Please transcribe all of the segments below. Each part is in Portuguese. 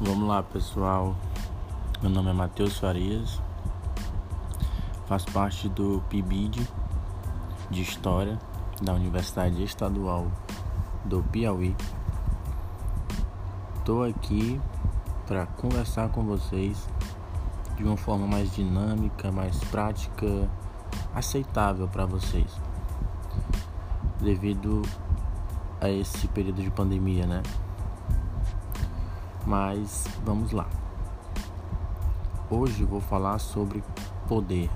Vamos lá, pessoal, meu nome é Matheus Farias, faço parte do PIBID de História da Universidade Estadual do Piauí. Estou aqui para conversar com vocês de uma forma mais dinâmica, mais prática, aceitável para vocês, devido a esse período de pandemia, né? Mas vamos lá. Hoje eu vou falar sobre poder.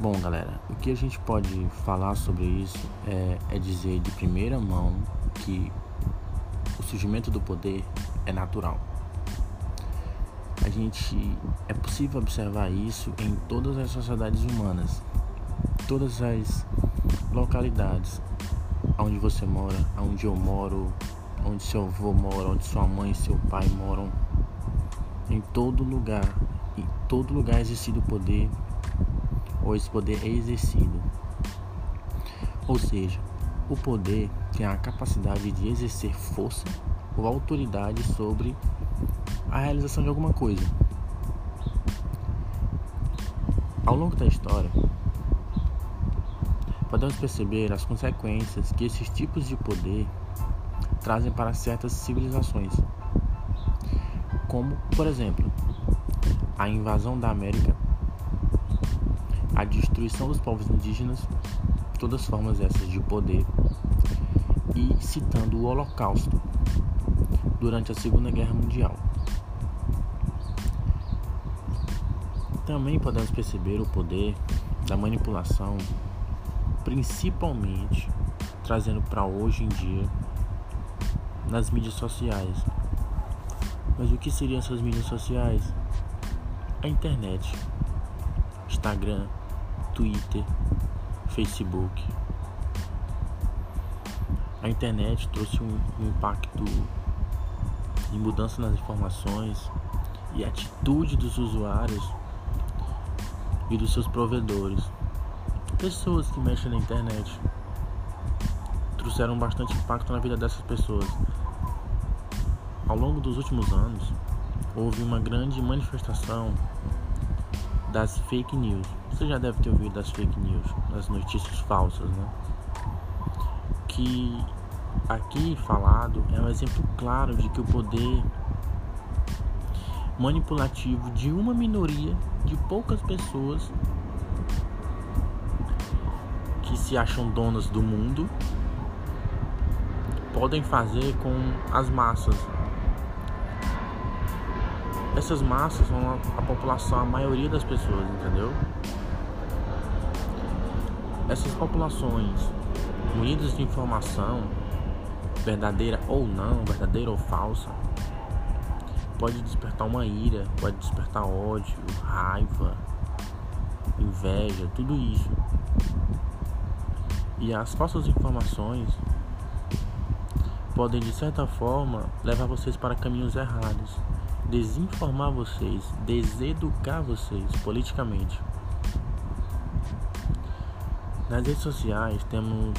Bom, galera, o que a gente pode falar sobre isso é dizer de primeira mão que o surgimento do poder é natural. É possível observar isso em todas as sociedades humanas, todas as localidades, onde você mora, onde eu moro, onde seu avô mora, onde sua mãe e seu pai moram. Em todo lugar é exercido o poder, ou esse poder é exercido. Ou seja, o poder tem a capacidade de exercer força ou autoridade sobre a realização de alguma coisa. Ao longo da história, podemos perceber as consequências que esses tipos de poder trazem para certas civilizações, como, por exemplo, a invasão da América, a destruição dos povos indígenas, todas as formas essas de poder, e citando o Holocausto durante a Segunda Guerra Mundial. Também podemos perceber o poder da manipulação, principalmente trazendo para hoje em dia nas mídias sociais. Mas o que seriam essas mídias sociais? A internet, Instagram, Twitter, Facebook. A internet trouxe um impacto em mudança nas informações e atitude dos usuários e dos seus provedores. Pessoas que mexem na internet trouxeram bastante impacto na vida dessas pessoas. Ao longo dos últimos anos, houve uma grande manifestação das fake news. Você já deve ter ouvido das fake news, das notícias falsas, né? Que aqui falado é um exemplo claro de que o poder manipulativo de uma minoria, de poucas pessoas que se acham donas do mundo, podem fazer com as massas. Essas massas são a população, a maioria das pessoas, entendeu? Essas populações, munidas de informação, verdadeira ou não, verdadeira ou falsa, pode despertar uma ira, pode despertar ódio, raiva, inveja, tudo isso. E as falsas informações podem, de certa forma, levar vocês para caminhos errados, desinformar vocês, deseducar vocês politicamente. Nas redes sociais temos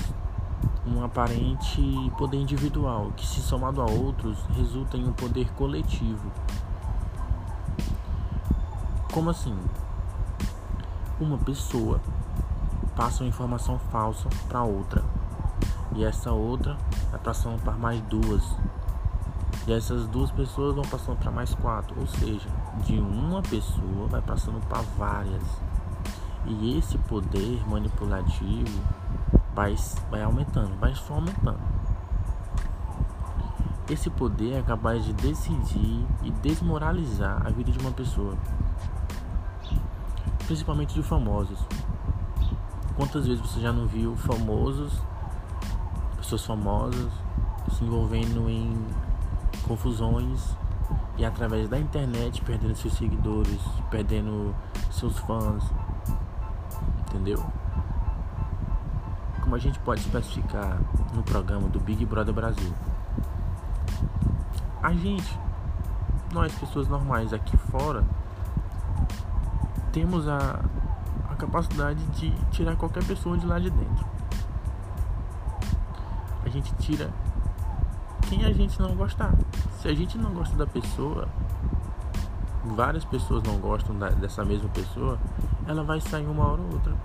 um aparente poder individual que, se somado a outros, resulta em um poder coletivo. Como assim? Uma pessoa passa uma informação falsa para outra, e essa outra vai passando para mais duas, e essas duas pessoas vão passando para mais quatro, ou seja, de uma pessoa vai passando para várias. E esse poder manipulativo vai aumentando, vai só aumentando. Esse poder é capaz de decidir e desmoralizar a vida de uma pessoa, principalmente de famosos. Quantas vezes você já não viu pessoas famosas se envolvendo em confusões e, através da internet, perdendo seus seguidores, perdendo seus fãs, entendeu? Como a gente pode especificar no programa do Big Brother Brasil, nós pessoas normais aqui fora, temos a capacidade de tirar qualquer pessoa de lá de dentro. A gente tira quem a gente não gostar. Se a gente não gosta da pessoa, várias pessoas não gostam dessa mesma pessoa, ela vai sair uma hora ou outra.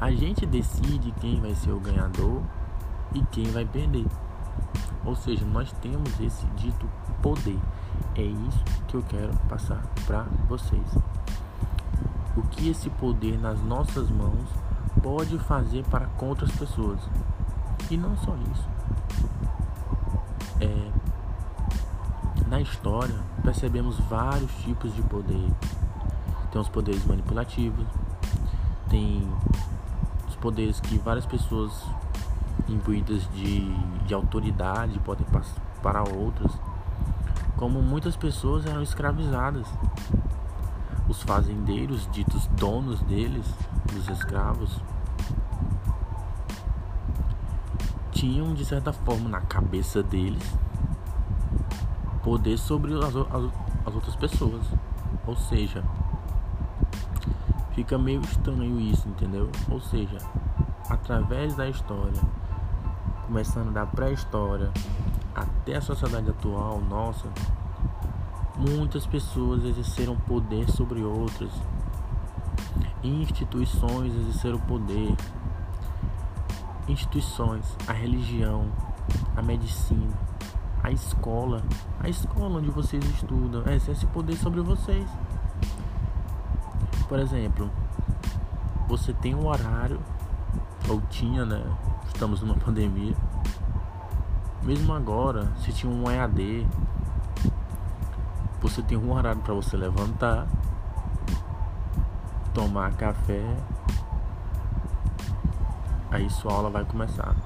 A gente decide quem vai ser o ganhador e quem vai perder. Ou seja, nós temos esse dito poder. É isso que eu quero passar para vocês. O que esse poder nas nossas mãos pode fazer para com outras pessoas. E não só isso. Na história, percebemos vários tipos de poder. Tem os poderes manipulativos, tem os poderes que várias pessoas imbuídas de autoridade podem passar para outras. Como muitas pessoas eram escravizadas. Os fazendeiros, ditos donos deles, dos escravos, tinham de certa forma na cabeça deles poder sobre as outras pessoas. Ou seja, fica meio estranho isso, entendeu? Ou seja, através da história, começando da pré-história até a sociedade atual nossa, muitas pessoas exerceram poder sobre outras, instituições exerceram poder, instituições, a religião, a medicina, a escola onde vocês estudam, exerce poder sobre vocês. Por exemplo, você tem um horário, ou tinha, né? Estamos numa pandemia. Mesmo agora, se tinha um EAD, você tem um horário para você levantar, tomar café, aí sua aula vai começar.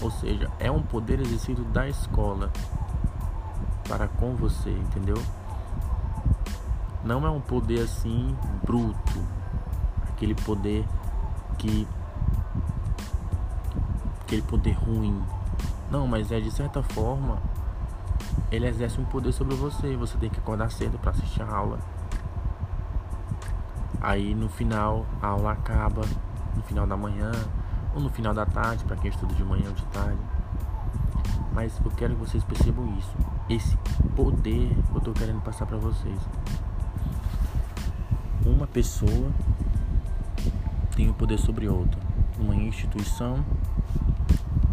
Ou seja, é um poder exercido da escola para com você, entendeu? Não é um poder assim bruto, aquele poder que aquele poder ruim. Não, mas é de certa forma ele exerce um poder sobre você. Você tem que acordar cedo para assistir a aula. Aí no final a aula acaba, no final da manhã ou no final da tarde, para quem estuda de manhã ou de tarde. Mas eu quero que vocês percebam isso, esse poder que eu estou querendo passar para vocês. Uma pessoa tem o poder sobre outra, uma instituição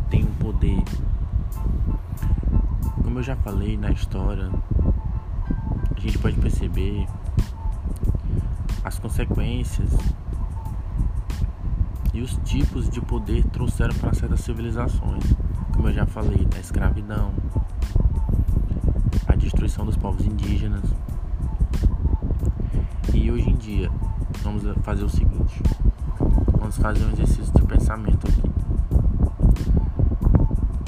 tem um poder. Como eu já falei, na história a gente pode perceber as consequências e os tipos de poder trouxeram para certas civilizações. Como eu já falei, da escravidão, a destruição dos povos indígenas. E hoje em dia, vamos fazer o seguinte, vamos fazer um exercício de pensamento aqui.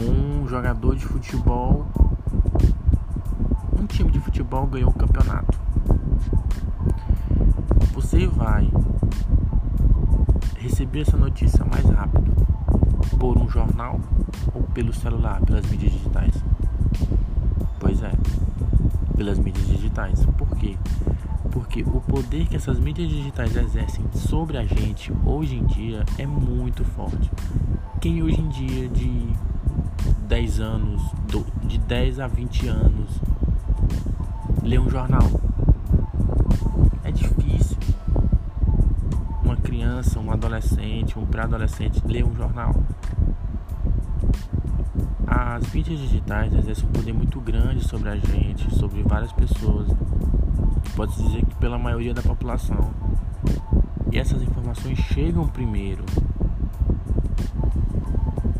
Um jogador de futebol, um time de futebol ganhou o campeonato. Você vai receber essa notícia mais rápido por um jornal ou pelo celular, pelas mídias digitais? Pois é, pelas mídias digitais. Por quê? Porque o poder que essas mídias digitais exercem sobre a gente hoje em dia é muito forte. Quem hoje em dia de 10 anos, de 10 a 20 anos, lê um jornal? É difícil. Uma criança, um adolescente, um pré-adolescente lê um jornal. As mídias digitais exercem um poder muito grande sobre a gente, sobre várias pessoas. Pode-se dizer que pela maioria da população. E essas informações chegam primeiro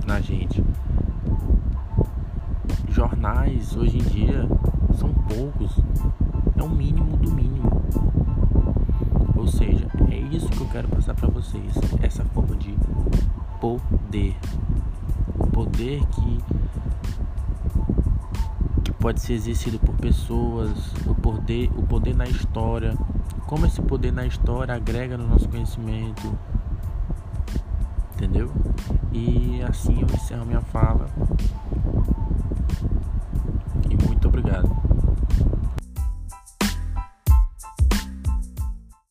na gente. Jornais hoje em dia são poucos, é o mínimo do mínimo. Ou seja, é isso que eu quero passar para vocês, essa forma de poder. O poder que pode ser exercido por pessoas, o poder na história, como esse poder na história agrega no nosso conhecimento, entendeu? E assim eu encerro minha fala e muito obrigado.